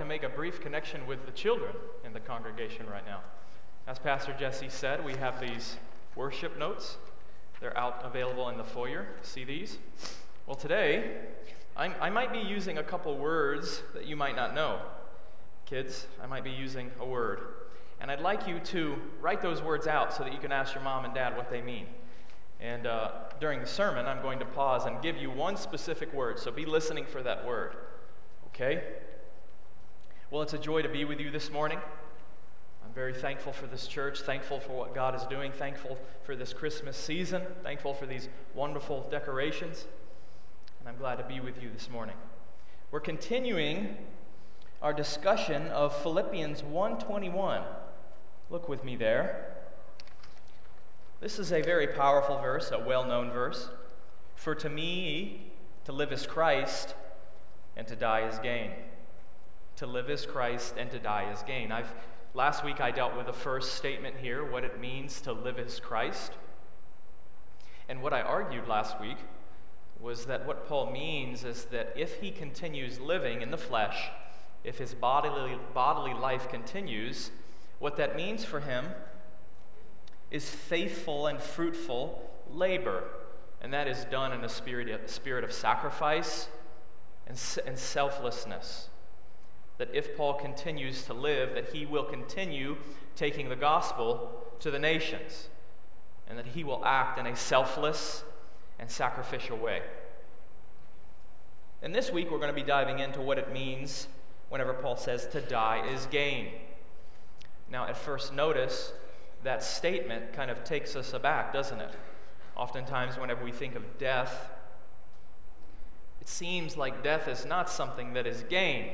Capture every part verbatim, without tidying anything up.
to make a brief connection with the children in the congregation right now. As Pastor Jesse said, we have these worship notes. They're out available in the foyer. See these? Well, today, I'm, I might be using a couple words that you might not know. Kids, I might be using a word. And I'd like you to write those words out so that you can ask your mom and dad what they mean. And uh, during the sermon, I'm going to pause and give you one specific word, so be listening for that word. Okay? Well, it's a joy to be with you this morning. I'm very thankful for this church, thankful for what God is doing, thankful for this Christmas season, thankful for these wonderful decorations, and I'm glad to be with you this morning. We're continuing our discussion of Philippians one twenty-one. Look with me there. This is a very powerful verse, a well-known verse. For to me, to live is Christ, and to die is gain. To live is Christ, and to die is gain. I've, last week I dealt with the first statement here, what it means to live is Christ. And what I argued last week was that what Paul means is that if he continues living in the flesh, if his bodily, bodily life continues, what that means for him is faithful and fruitful labor, and that is done in a spirit of, spirit of sacrifice and, and selflessness. That if Paul continues to live, that he will continue taking the gospel to the nations, and that he will act in a selfless and sacrificial way. And this week we're going to be diving into what it means whenever Paul says to die is gain. Now at first notice, that statement kind of takes us aback, doesn't it? Oftentimes, whenever we think of death, it seems like death is not something that is gain.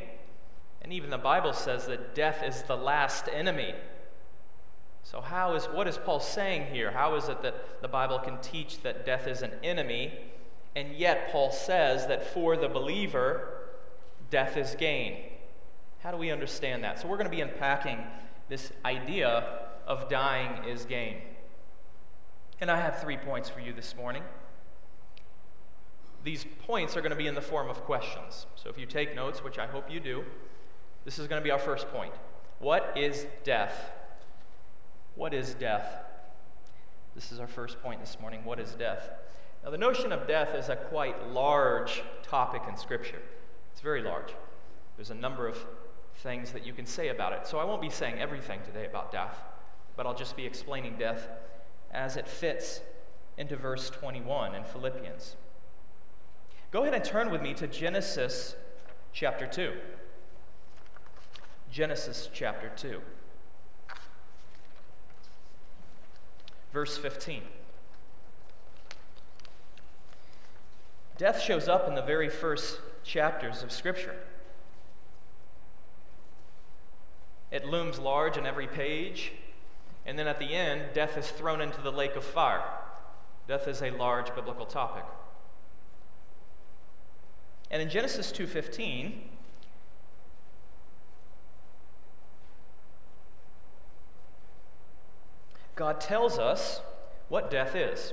And even the Bible says that death is the last enemy. So how is, what is Paul saying here? How is it that the Bible can teach that death is an enemy, and yet Paul says that for the believer, death is gain? How do we understand that? So we're going to be unpacking this idea of dying is gain. And I have three points for you this morning. These points are going to be in the form of questions. So if you take notes, which I hope you do, this is going to be our first point. What is death? What is death? This is our first point this morning. What is death? Now, the notion of death is a quite large topic in Scripture. It's very large. There's a number of things that you can say about it. So I won't be saying everything today about death, but I'll just be explaining death as it fits into verse twenty-one in Philippians. Go ahead and turn with me to Genesis chapter two. Genesis chapter two. Verse fifteen. Death shows up in the very first chapters of Scripture. It looms large in every page. And then at the end, death is thrown into the lake of fire. Death is a large biblical topic. And in Genesis two fifteen, God tells us what death is.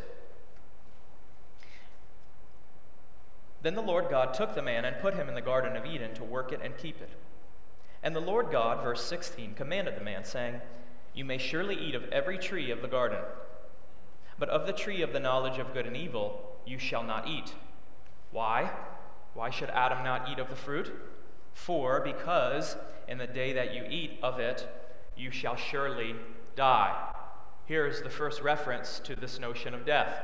Then the Lord God took the man and put him in the Garden of Eden to work it and keep it. And the Lord God, verse sixteen, commanded the man, saying, "You may surely eat of every tree of the garden, but of the tree of the knowledge of good and evil you shall not eat." Why? Why should Adam not eat of the fruit? For, because in the day that you eat of it, you shall surely die. Here is the first reference to this notion of death.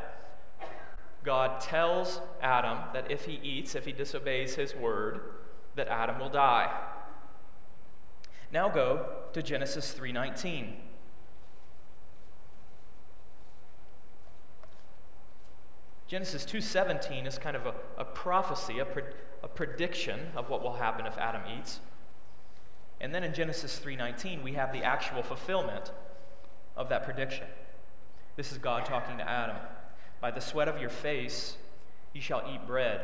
God tells Adam that if he eats, if he disobeys his word, that Adam will die. Now go to Genesis three nineteen. Genesis two seventeen is kind of a, a prophecy, a, pre a prediction of what will happen if Adam eats. And then in Genesis three nineteen, we have the actual fulfillment of that prediction. This is God talking to Adam. "By the sweat of your face you shall eat bread,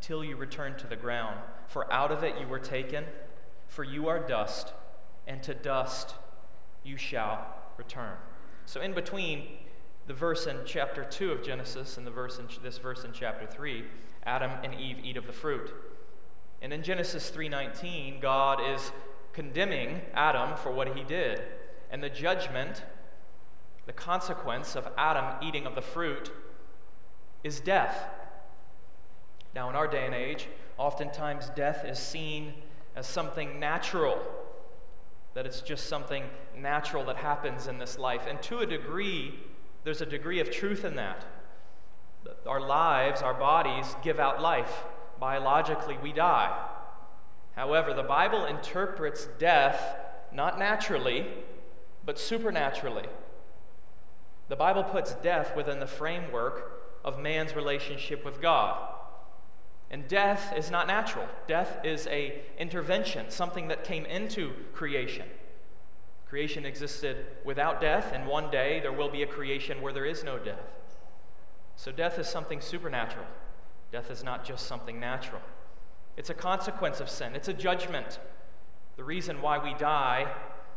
till you return to the ground. For out of it you were taken, for you are dust, and to dust you shall return." So in between the verse in chapter two of Genesis and the verse in this verse in chapter three, Adam and Eve eat of the fruit. And in Genesis three nineteen, God is condemning Adam for what he did. And the judgment, the consequence of Adam eating of the fruit, is death. Now, in our day and age, oftentimes death is seen as something natural, that it's just something natural that happens in this life. And to a degree, there's a degree of truth in that. Our lives, our bodies give out life. Biologically, we die. However, the Bible interprets death not naturally, but supernaturally. The Bible puts death within the framework of man's relationship with God. And death is not natural. Death is an intervention, something that came into creation. Creation existed without death, and one day there will be a creation where there is no death. So death is something supernatural. Death is not just something natural. It's a consequence of sin. It's a judgment. The reason why we die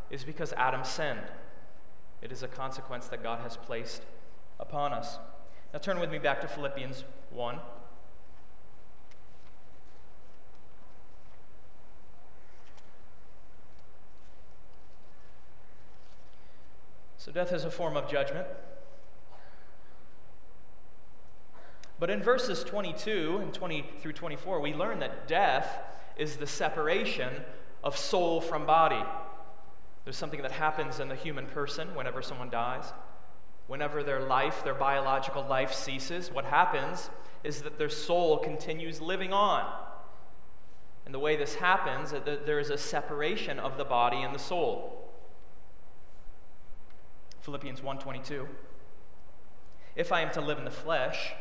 is because Adam sinned. It is a consequence that God has placed upon us. Now turn with me back to Philippians one. So death is a form of judgment. But in verses twenty-two and twenty through twenty-four, we learn that death is the separation of soul from body. There's something that happens in the human person whenever someone dies. Whenever their life, their biological life ceases, what happens is that their soul continues living on. And the way this happens is that there is a separation of the body and the soul. Philippians one twenty-two. If I am to live in the flesh,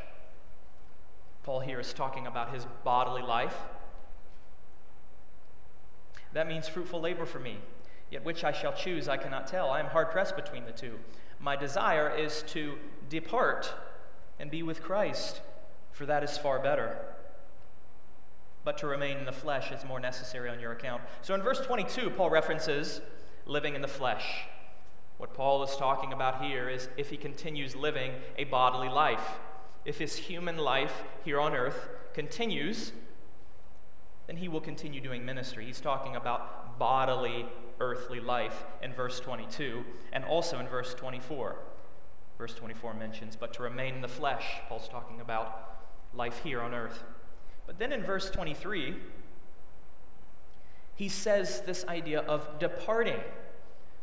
Paul here is talking about his bodily life. That means fruitful labor for me, yet which I shall choose I cannot tell. I am hard pressed between the two. My desire is to depart and be with Christ, for that is far better. But to remain in the flesh is more necessary on your account. So in verse twenty-two, Paul references living in the flesh. What Paul is talking about here is if he continues living a bodily life. If his human life here on earth continues, then he will continue doing ministry. He's talking about bodily, earthly life in verse twenty-two and also in verse twenty-four. Verse twenty-four mentions, but to remain in the flesh. Paul's talking about life here on earth. But then in verse twenty-three, he says this idea of departing.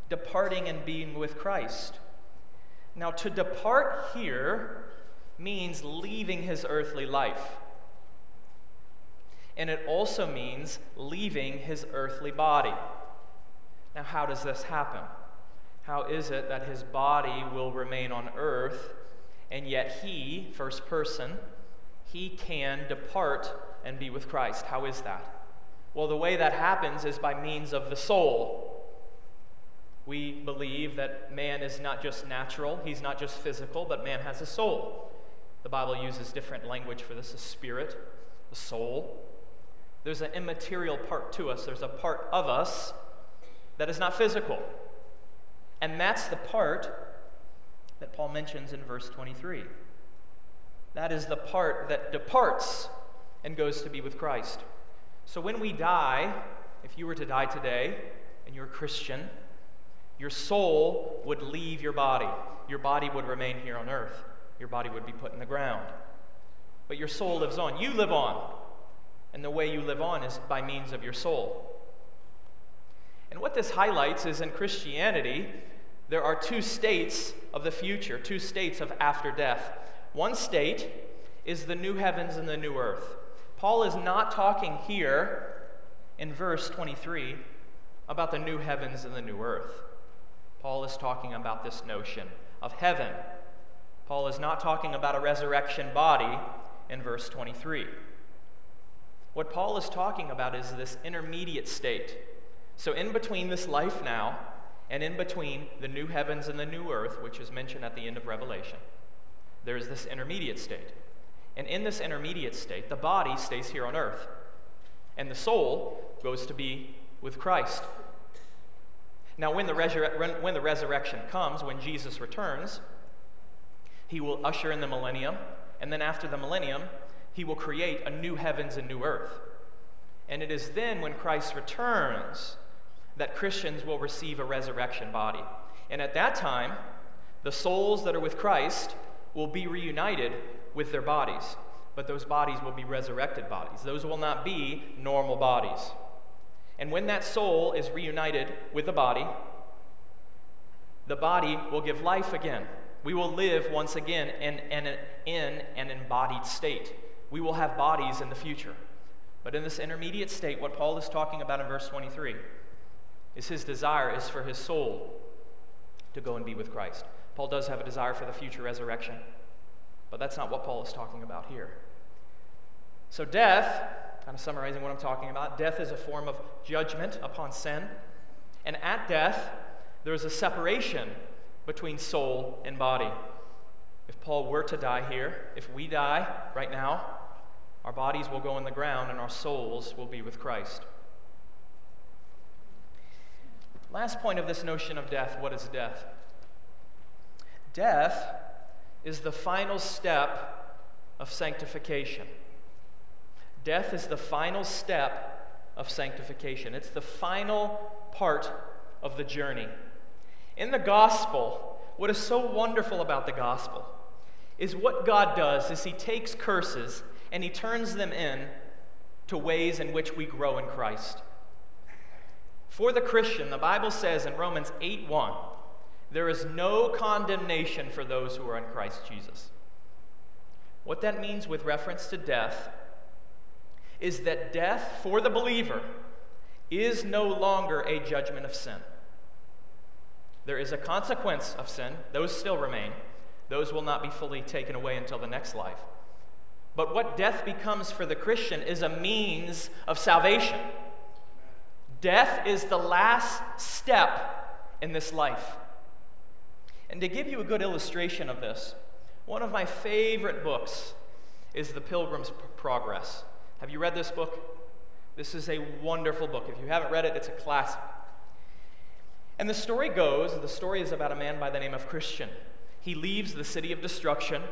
Departing and being with Christ. Now, to depart here means leaving his earthly life. And it also means leaving his earthly body. Now, how does this happen? How is it that his body will remain on earth, and yet he, first person, he can depart and be with Christ? How is that? Well, the way that happens is by means of the soul. We believe that man is not just natural, he's not just physical, but man has a soul. The Bible uses different language for this, a spirit, a soul. There's an immaterial part to us. There's a part of us that is not physical. And that's the part that Paul mentions in verse twenty-three. That is the part that departs and goes to be with Christ. So when we die, if you were to die today and you're a Christian, your soul would leave your body. Your body would remain here on earth. Your body would be put in the ground. But your soul lives on. You live on. And the way you live on is by means of your soul. And what this highlights is in Christianity, there are two states of the future, two states of after death. One state is the new heavens and the new earth. Paul is not talking here in verse twenty-three about the new heavens and the new earth. Paul is talking about this notion of heaven. Paul is not talking about a resurrection body in verse twenty-three. What Paul is talking about is this intermediate state. So in between this life now and in between the new heavens and the new earth, which is mentioned at the end of Revelation, there is this intermediate state. And in this intermediate state, the body stays here on earth, and the soul goes to be with Christ. Now, when the, resur- when the resurrection comes, when Jesus returns, he will usher in the millennium, and then after the millennium, he will create a new heavens and new earth. And it is then, when Christ returns, that Christians will receive a resurrection body. And at that time, the souls that are with Christ will be reunited with their bodies. But those bodies will be resurrected bodies. Those will not be normal bodies. And when that soul is reunited with the body, the body will give life again. We will live once again in, in, in an embodied state. We will have bodies in the future. But in this intermediate state, what Paul is talking about in verse twenty-three is his desire is for his soul to go and be with Christ. Paul does have a desire for the future resurrection, but that's not what Paul is talking about here. So death, kind of summarizing what I'm talking about, death is a form of judgment upon sin. And at death, there is a separation between soul and body. If Paul were to die here, if we die right now, our bodies will go in the ground and our souls will be with Christ. Last point of this notion of death, what is death? Death is the final step of sanctification. Death is the final step of sanctification. It's the final part of the journey. In the gospel, what is so wonderful about the gospel is what God does is he takes curses and he turns them in to ways in which we grow in Christ. For the Christian, the Bible says in Romans eight one, there is no condemnation for those who are in Christ Jesus. What that means with reference to death is that death for the believer is no longer a judgment of sin. There is a consequence of sin. Those still remain. Those will not be fully taken away until the next life. But what death becomes for the Christian is a means of salvation. Death is the last step in this life. And to give you a good illustration of this, one of my favorite books is The Pilgrim's Progress. Have you read this book? This is a wonderful book. If you haven't read it, it's a classic. And the story goes, the story is about a man by the name of Christian. He leaves the city of destruction,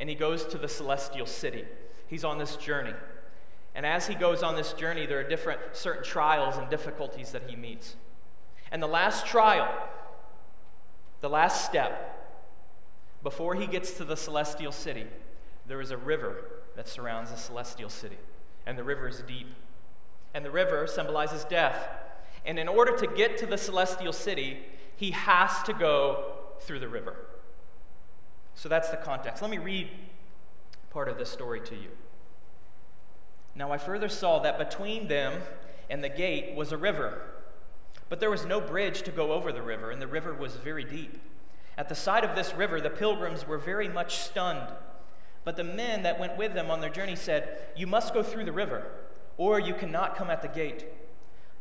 and he goes to the celestial city. He's on this journey. And as he goes on this journey, there are different, certain trials and difficulties that he meets. And the last trial, the last step, before he gets to the celestial city, there is a river that surrounds the celestial city. And the river is deep. And the river symbolizes death. And in order to get to the celestial city, he has to go through the river. So that's the context. Let me read part of this story to you. Now I further saw that between them and the gate was a river. But there was no bridge to go over the river, and the river was very deep. At the side of this river, the pilgrims were very much stunned. But the men that went with them on their journey said, "You must go through the river, or you cannot come at the gate."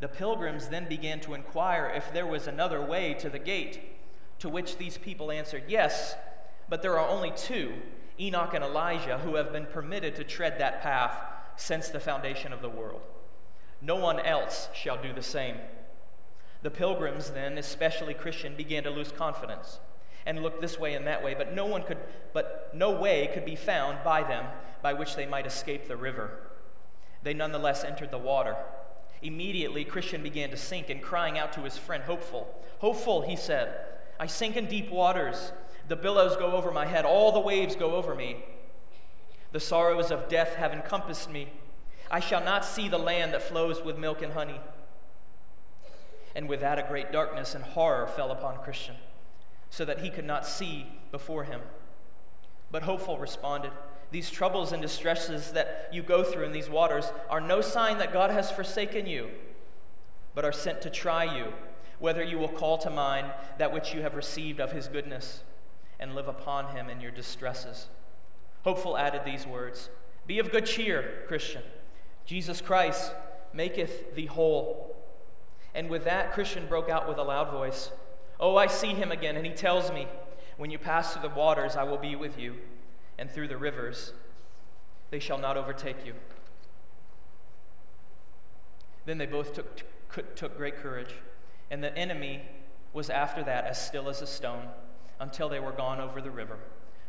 The pilgrims then began to inquire if there was another way to the gate, to which these people answered, "Yes, but there are only two, Enoch and Elijah, who have been permitted to tread that path since the foundation of the world. No one else shall do the same." The pilgrims then, especially Christian, began to lose confidence and looked this way and that way, but no one could, but no way could be found by them by which they might escape the river. They nonetheless entered the water. Immediately, Christian began to sink, and crying out to his friend, Hopeful, Hopeful, he said, "I sink in deep waters. The billows go over my head. All the waves go over me. The sorrows of death have encompassed me. I shall not see the land that flows with milk and honey." And with that, a great darkness and horror fell upon Christian, so that he could not see before him. But Hopeful responded, "These troubles and distresses that you go through in these waters are no sign that God has forsaken you, but are sent to try you, whether you will call to mind that which you have received of his goodness, and live upon him in your distresses." Hopeful added these words, "Be of good cheer, Christian. Jesus Christ maketh thee whole." And with that, Christian broke out with a loud voice, "Oh, I see him again, and he tells me, 'When you pass through the waters, I will be with you, and through the rivers, they shall not overtake you.'" Then they both took, took great courage, and the enemy was after that as still as a stone, until they were gone over the river.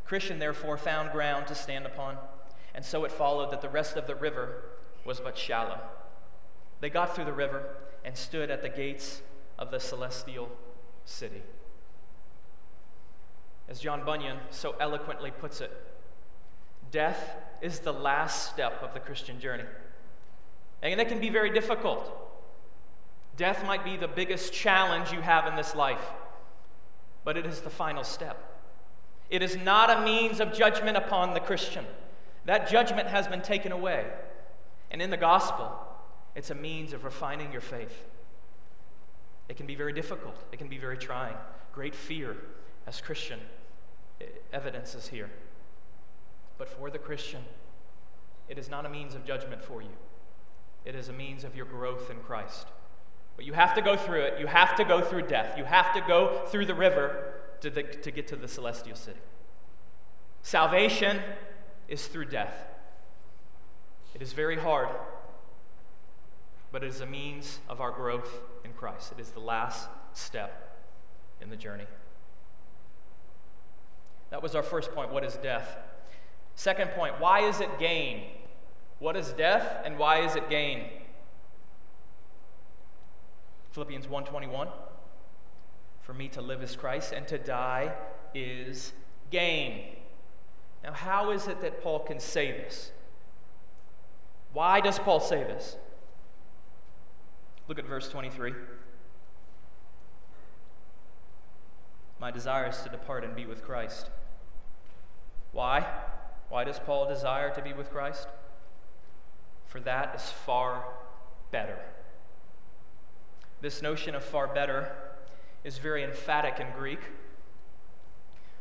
Christian therefore found ground to stand upon, and so it followed that the rest of the river was but shallow. They got through the river and stood at the gates of the celestial city. As John Bunyan so eloquently puts it, death is the last step of the Christian journey. And it can be very difficult. Death might be the biggest challenge you have in this life, but it is the final step. It is not a means of judgment upon the Christian. That judgment has been taken away. And in the gospel, it's a means of refining your faith. It can be very difficult. It can be very trying. Great fear, as Christian evidences here. But for the Christian, it is not a means of judgment for you. It is a means of your growth in Christ. But you have to go through it. You have to go through death. You have to go through the river To, the, to get to the celestial city. Salvation is through death. It is very hard, but it is a means of our growth in Christ. It is the last step in the journey. That was our first point. What is death? Second point, why is it gain? What is death and why is it gain? Philippians one twenty-one. For me to live is Christ, and to die is gain. Now, how is it that Paul can say this? Why does Paul say this? Look at verse twenty-three. My desire is to depart and be with Christ. Why? Why does Paul desire to be with Christ? For that is far better. This notion of far better is very emphatic in Greek.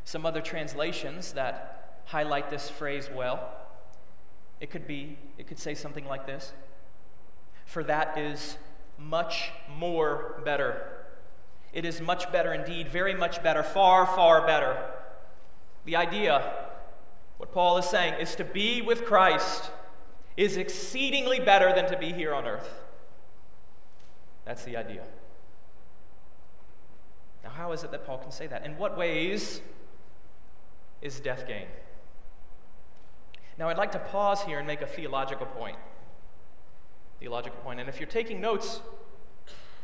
Some other translations that highlight this phrase well, it could be, it could say something like this: for that is much more better. It is much better indeed, very much better, far, far better. The idea, what Paul is saying, is to be with Christ is exceedingly better than to be here on earth. That's the idea. Now, how is it that Paul can say that? In what ways is death gain? Now, I'd like to pause here and make a theological point. Theological point. And if you're taking notes,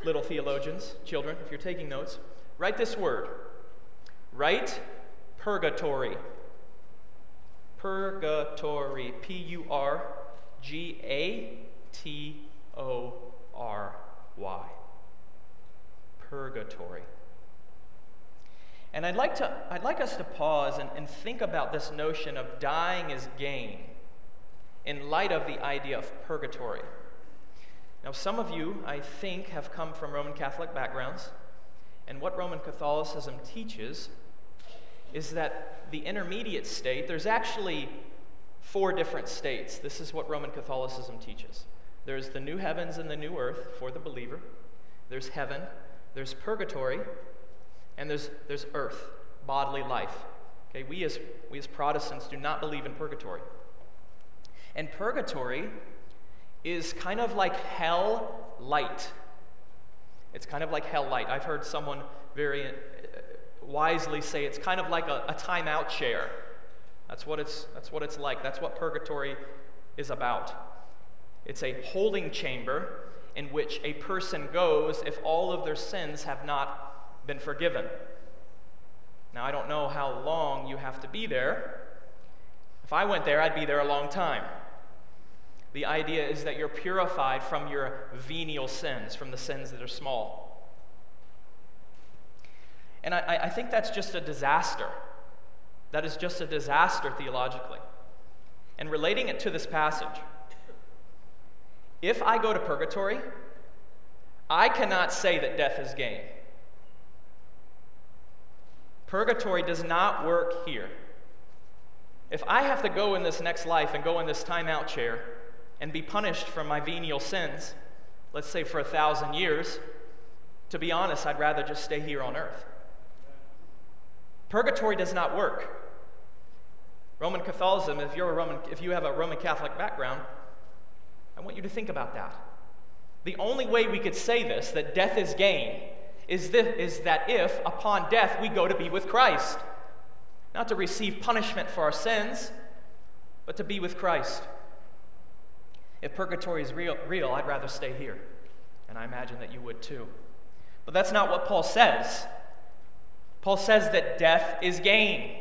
little theologians, children, if you're taking notes, write this word. Write purgatory. Purgatory. P U R G A T O R Y. Purgatory. And I'd like, to, I'd like us to pause and, and think about this notion of dying is gain in light of the idea of purgatory. Now, some of you, I think, have come from Roman Catholic backgrounds, and what Roman Catholicism teaches is that the intermediate state, there's actually four different states. This is what Roman Catholicism teaches. There's the new heavens and the new earth for the believer. There's heaven. There's purgatory. And there's, there's earth, bodily life. Okay, we as, we as Protestants do not believe in purgatory. And purgatory is kind of like hell light. It's kind of like hell light. I've heard someone very wisely say it's kind of like a, a timeout chair. That's what it's, that's what it's like. That's what purgatory is about. It's a holding chamber in which a person goes if all of their sins have not been forgiven. Now, I don't know how long you have to be there. If I went there, I'd be there a long time. The idea is that you're purified from your venial sins, from the sins that are small. And I, I think that's just a disaster. That is just a disaster theologically. And relating it to this passage, if I go to purgatory, I cannot say that death is gain. Purgatory does not work here. If I have to go in this next life and go in this timeout chair and be punished for my venial sins, let's say for a thousand years, to be honest, I'd rather just stay here on earth. Purgatory does not work. Roman Catholicism, if you're a Roman, if you have a Roman Catholic background, I want you to think about that. The only way we could say this, that death is gain, Is, this, is that if, upon death, we go to be with Christ. Not to receive punishment for our sins, but to be with Christ. If purgatory is real, real, I'd rather stay here. and I imagine that you would too. But that's not what Paul says. Paul says that death is gain.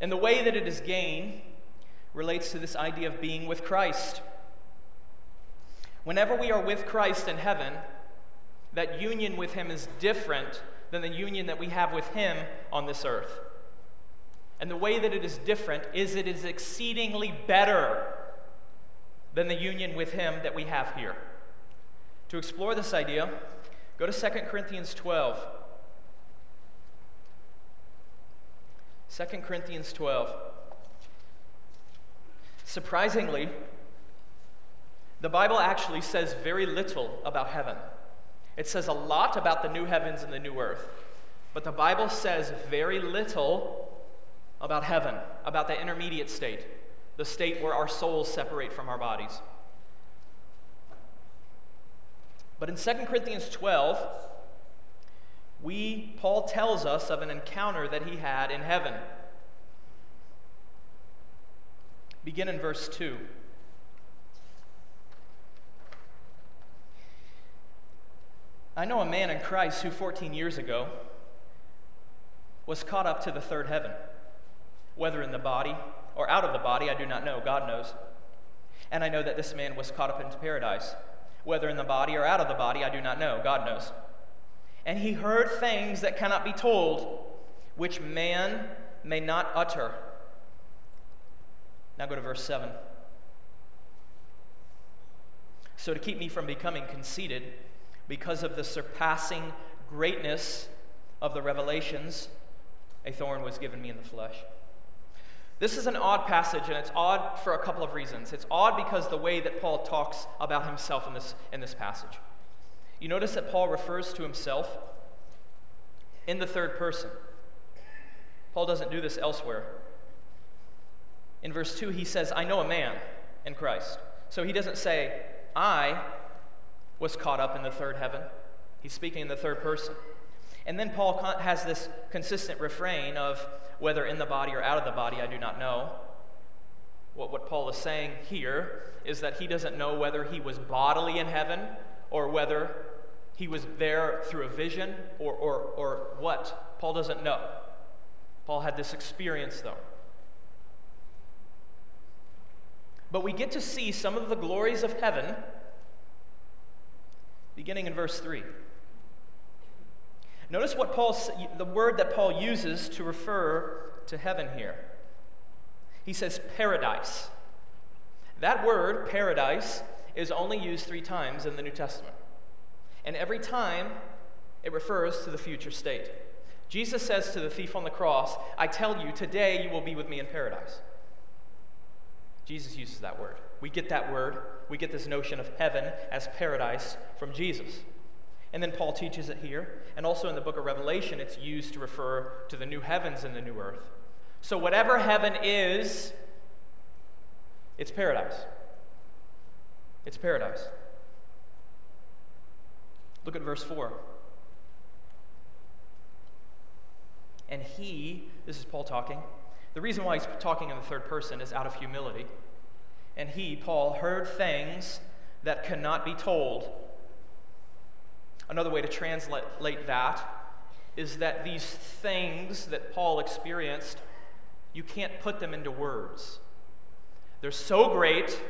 And the way that it is gain relates to this idea of being with Christ. Whenever we are with Christ in heaven, that union with him is different than the union that we have with him on this earth. And the way that it is different is it is exceedingly better than the union with him that we have here. To explore this idea, go to Second Corinthians twelve. Second Corinthians twelve. Surprisingly, the Bible actually says very little about heaven. It says a lot about the new heavens and the new earth, but the Bible says very little about heaven, about the intermediate state, the state where our souls separate from our bodies. But in Second Corinthians twelve, we, Paul tells us of an encounter that he had in heaven. Begin in verse two. I know a man in Christ who fourteen years ago was caught up to the third heaven, whether in the body or out of the body, I do not know, God knows. And I know that this man was caught up into paradise, whether in the body or out of the body, I do not know, God knows. And he heard things that cannot be told, which man may not utter. Now go to verse seven. So to keep me from becoming conceited, because of the surpassing greatness of the revelations, a thorn was given me in the flesh. This is an odd passage, and it's odd for a couple of reasons. It's odd because the way that Paul talks about himself in this, in this passage. You notice that Paul refers to himself in the third person. Paul doesn't do this elsewhere. In verse two, he says, I know a man in Christ. So he doesn't say, I was caught up in the third heaven. He's speaking in the third person. And then Paul has this consistent refrain of, whether in the body or out of the body, I do not know. What, what Paul is saying here is that he doesn't know whether he was bodily in heaven or whether he was there through a vision or, or, or what. Paul doesn't know. Paul had this experience, though. But we get to see some of the glories of heaven beginning in verse three. Notice what Paul, the word that Paul uses to refer to heaven here. He says paradise. That word, paradise, is only used three times in the New Testament. And every time, it refers to the future state. Jesus says to the thief on the cross, I tell you, today you will be with me in paradise. Jesus uses that word. We get that word. We get this notion of heaven as paradise from Jesus. And then Paul teaches it here. And also in the book of Revelation, it's used to refer to the new heavens and the new earth. So whatever heaven is, it's paradise. It's paradise. Look at verse four. And he, this is Paul talking. The reason why he's talking in the third person is out of humility. And he, Paul, heard things that cannot be told. Another way to translate that is that these things that Paul experienced, you can't put them into words. They're so great,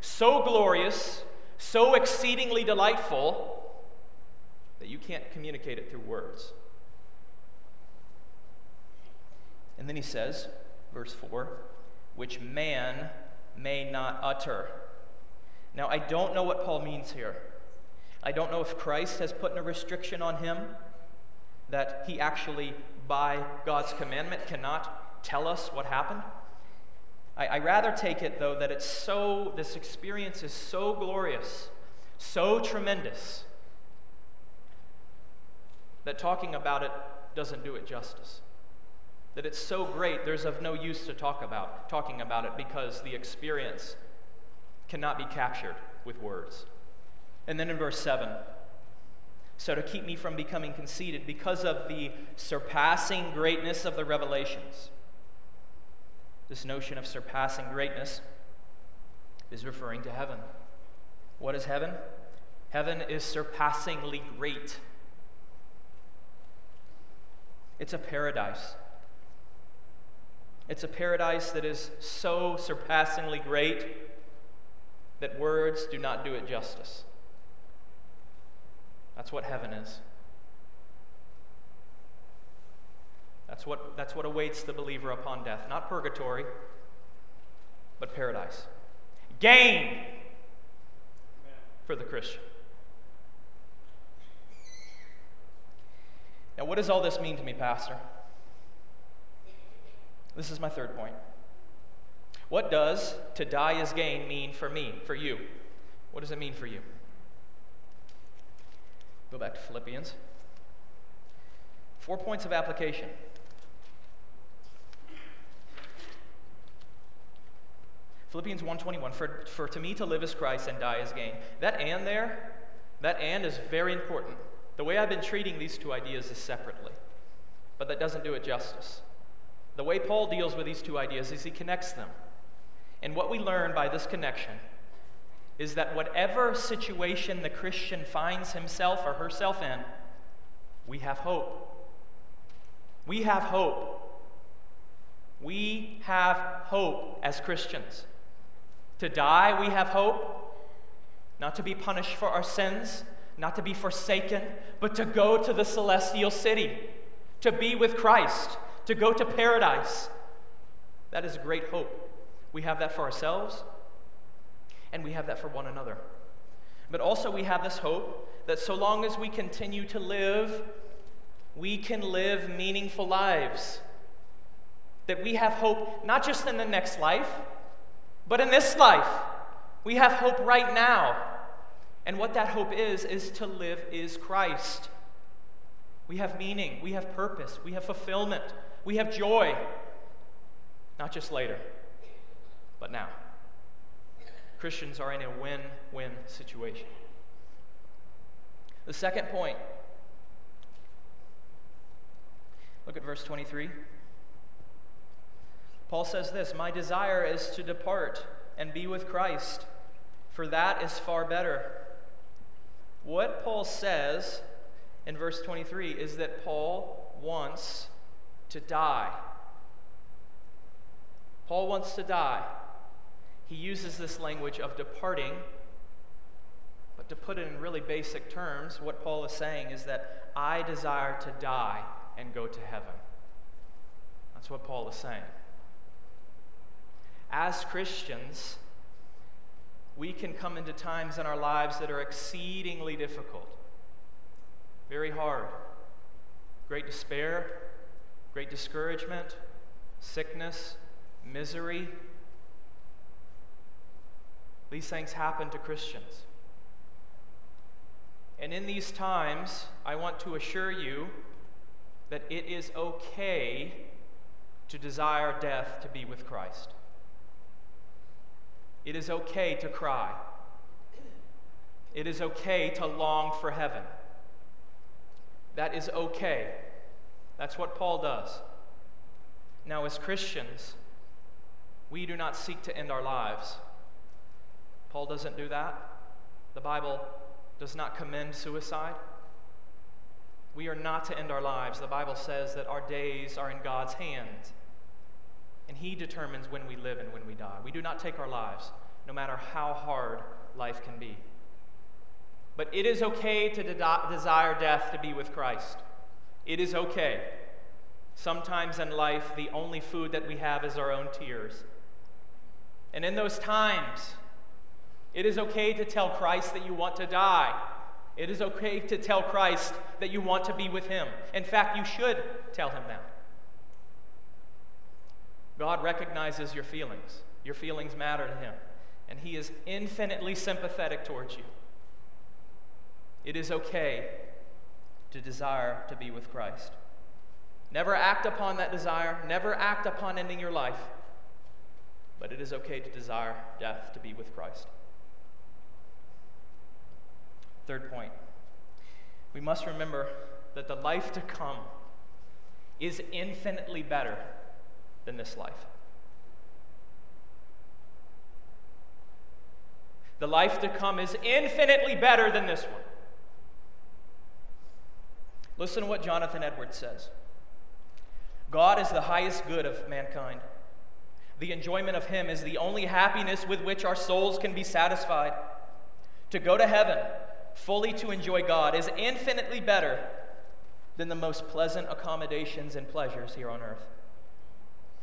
so glorious, so exceedingly delightful that you can't communicate it through words. And then he says, verse four, which man may not utter. Now, I don't know what Paul means here. I don't know if Christ has put in a restriction on him that he actually, by God's commandment, cannot tell us what happened. I, I rather take it, though, that it's so, this experience is so glorious, so tremendous, that talking about it doesn't do it justice. That it's so great, there's of no use to talk about, talking about it because the experience cannot be captured with words. And then in verse seven, so to keep me from becoming conceited because of the surpassing greatness of the revelations. This notion of surpassing greatness is referring to heaven. What is heaven? Heaven is surpassingly great. It's a paradise. It's a paradise that is so surpassingly great that words do not do it justice. That's what heaven is. That's what, that's what awaits the believer upon death. Not purgatory, but paradise. Gain for the Christian. Now, what does all this mean to me, Pastor? This is my third point. What does to die as gain mean for me, for you? What does it mean for you? Go back to Philippians. Four points of application. Philippians one twenty-one, for, for to me to live is Christ and die is gain. That and there, that and is very important. The way I've been treating these two ideas is separately, but that doesn't do it justice. The way Paul deals with these two ideas is he connects them. And what we learn by this connection is that whatever situation the Christian finds himself or herself in, we have hope. We have hope. We have hope as Christians. To die, we have hope, not to be punished for our sins, not to be forsaken, but to go to the celestial city, to be with Christ, to go to paradise. That is great hope. We have that for ourselves, and we have that for one another. But also we have this hope that so long as we continue to live, we can live meaningful lives. That we have hope not just in the next life, but in this life. We have hope right now. And what that hope is, is to live is Christ. We have meaning, we have purpose, we have fulfillment, we have joy. Not just later, but now. Christians are in a win-win situation. The second point. Look at verse twenty-three. Paul says this, my desire is to depart and be with Christ, for that is far better. What Paul says in verse twenty-three is that Paul wants to die. Paul wants to die. He uses this language of departing, but to put it in really basic terms, what Paul is saying is that I desire to die and go to heaven. That's what Paul is saying. As Christians, we can come into times in our lives that are exceedingly difficult, very hard. Great despair, great discouragement, sickness, misery. These things happen to Christians. And in these times, I want to assure you that it is okay to desire death to be with Christ. It is okay to cry. It is okay to long for heaven. That is okay. That's what Paul does. Now, as Christians, we do not seek to end our lives. Paul doesn't do that. The Bible does not commend suicide. We are not to end our lives. The Bible says that our days are in God's hands, and He determines when we live and when we die. We do not take our lives, no matter how hard life can be. But it is okay to de- desire death to be with Christ. It is okay. Sometimes in life, the only food that we have is our own tears. And in those times, it is okay to tell Christ that you want to die. It is okay to tell Christ that you want to be with Him. In fact, you should tell Him that. God recognizes your feelings. Your feelings matter to Him, and He is infinitely sympathetic towards you. It is okay to desire to be with Christ. Never act upon that desire. Never act upon ending your life. But it is okay to desire death to be with Christ. Third point. We must remember that the life to come is infinitely better than this life. The life to come is infinitely better than this one. Listen to what Jonathan Edwards says. God is the highest good of mankind. The enjoyment of him is the only happiness with which our souls can be satisfied. To go to heaven, fully to enjoy God, is infinitely better than the most pleasant accommodations and pleasures here on earth.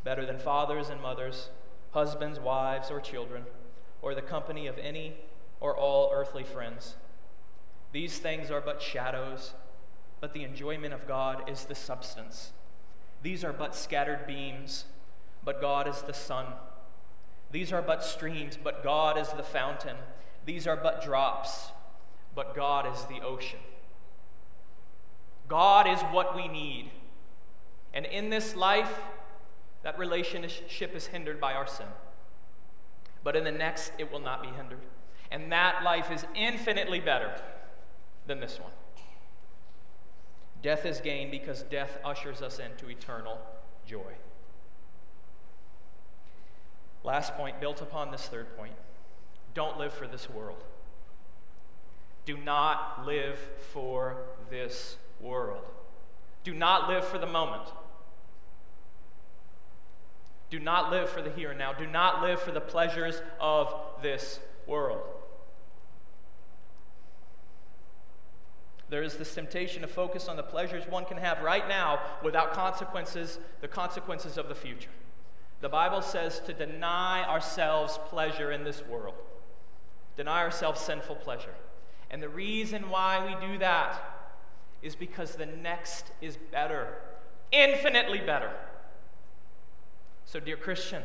Better than fathers and mothers, husbands, wives, or children, or the company of any or all earthly friends. These things are but shadows, but the enjoyment of God is the substance. These are but scattered beams, but God is the sun. These are but streams, but God is the fountain. These are but drops, but God is the ocean. God is what we need. And in this life, that relationship is hindered by our sin. But in the next, it will not be hindered. And that life is infinitely better than this one. Death is gain because death ushers us into eternal joy. Last point, built upon this third point. Don't live for this world. Do not live for this world. Do not live for the moment. Do not live for the here and now. Do not live for the pleasures of this world. There is this temptation to focus on the pleasures one can have right now without consequences, the consequences of the future. The Bible says to deny ourselves pleasure in this world. Deny ourselves sinful pleasure. And the reason why we do that is because the next is better, infinitely better. So dear Christian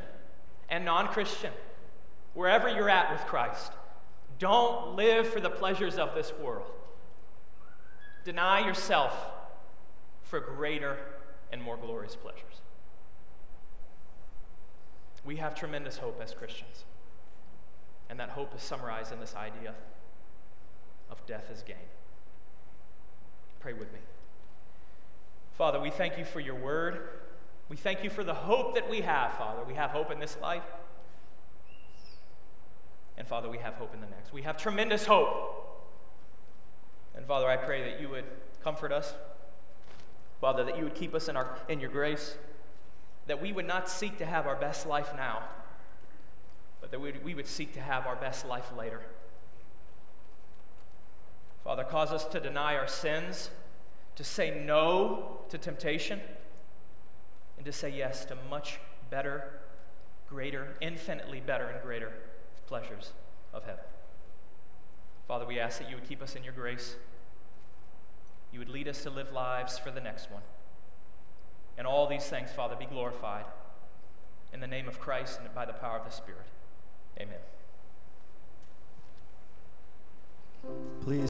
and non-Christian, wherever you're at with Christ, don't live for the pleasures of this world. Deny yourself for greater and more glorious pleasures. We have tremendous hope as Christians. And that hope is summarized in this idea of death as gain. Pray with me. Father, we thank you for your word. We thank you for the hope that we have, Father. We have hope in this life. And Father, we have hope in the next. We have tremendous hope. And Father, I pray that you would comfort us. Father, that you would keep us in, our, in your grace. That we would not seek to have our best life now, but that we would, we would seek to have our best life later. Father, cause us to deny our sins, to say no to temptation, and to say yes to much better, greater, infinitely better and greater pleasures of heaven. Father, we ask that you would keep us in your grace. You would lead us to live lives for the next one. And all these things, Father, be glorified in the name of Christ and by the power of the Spirit. Amen. Please.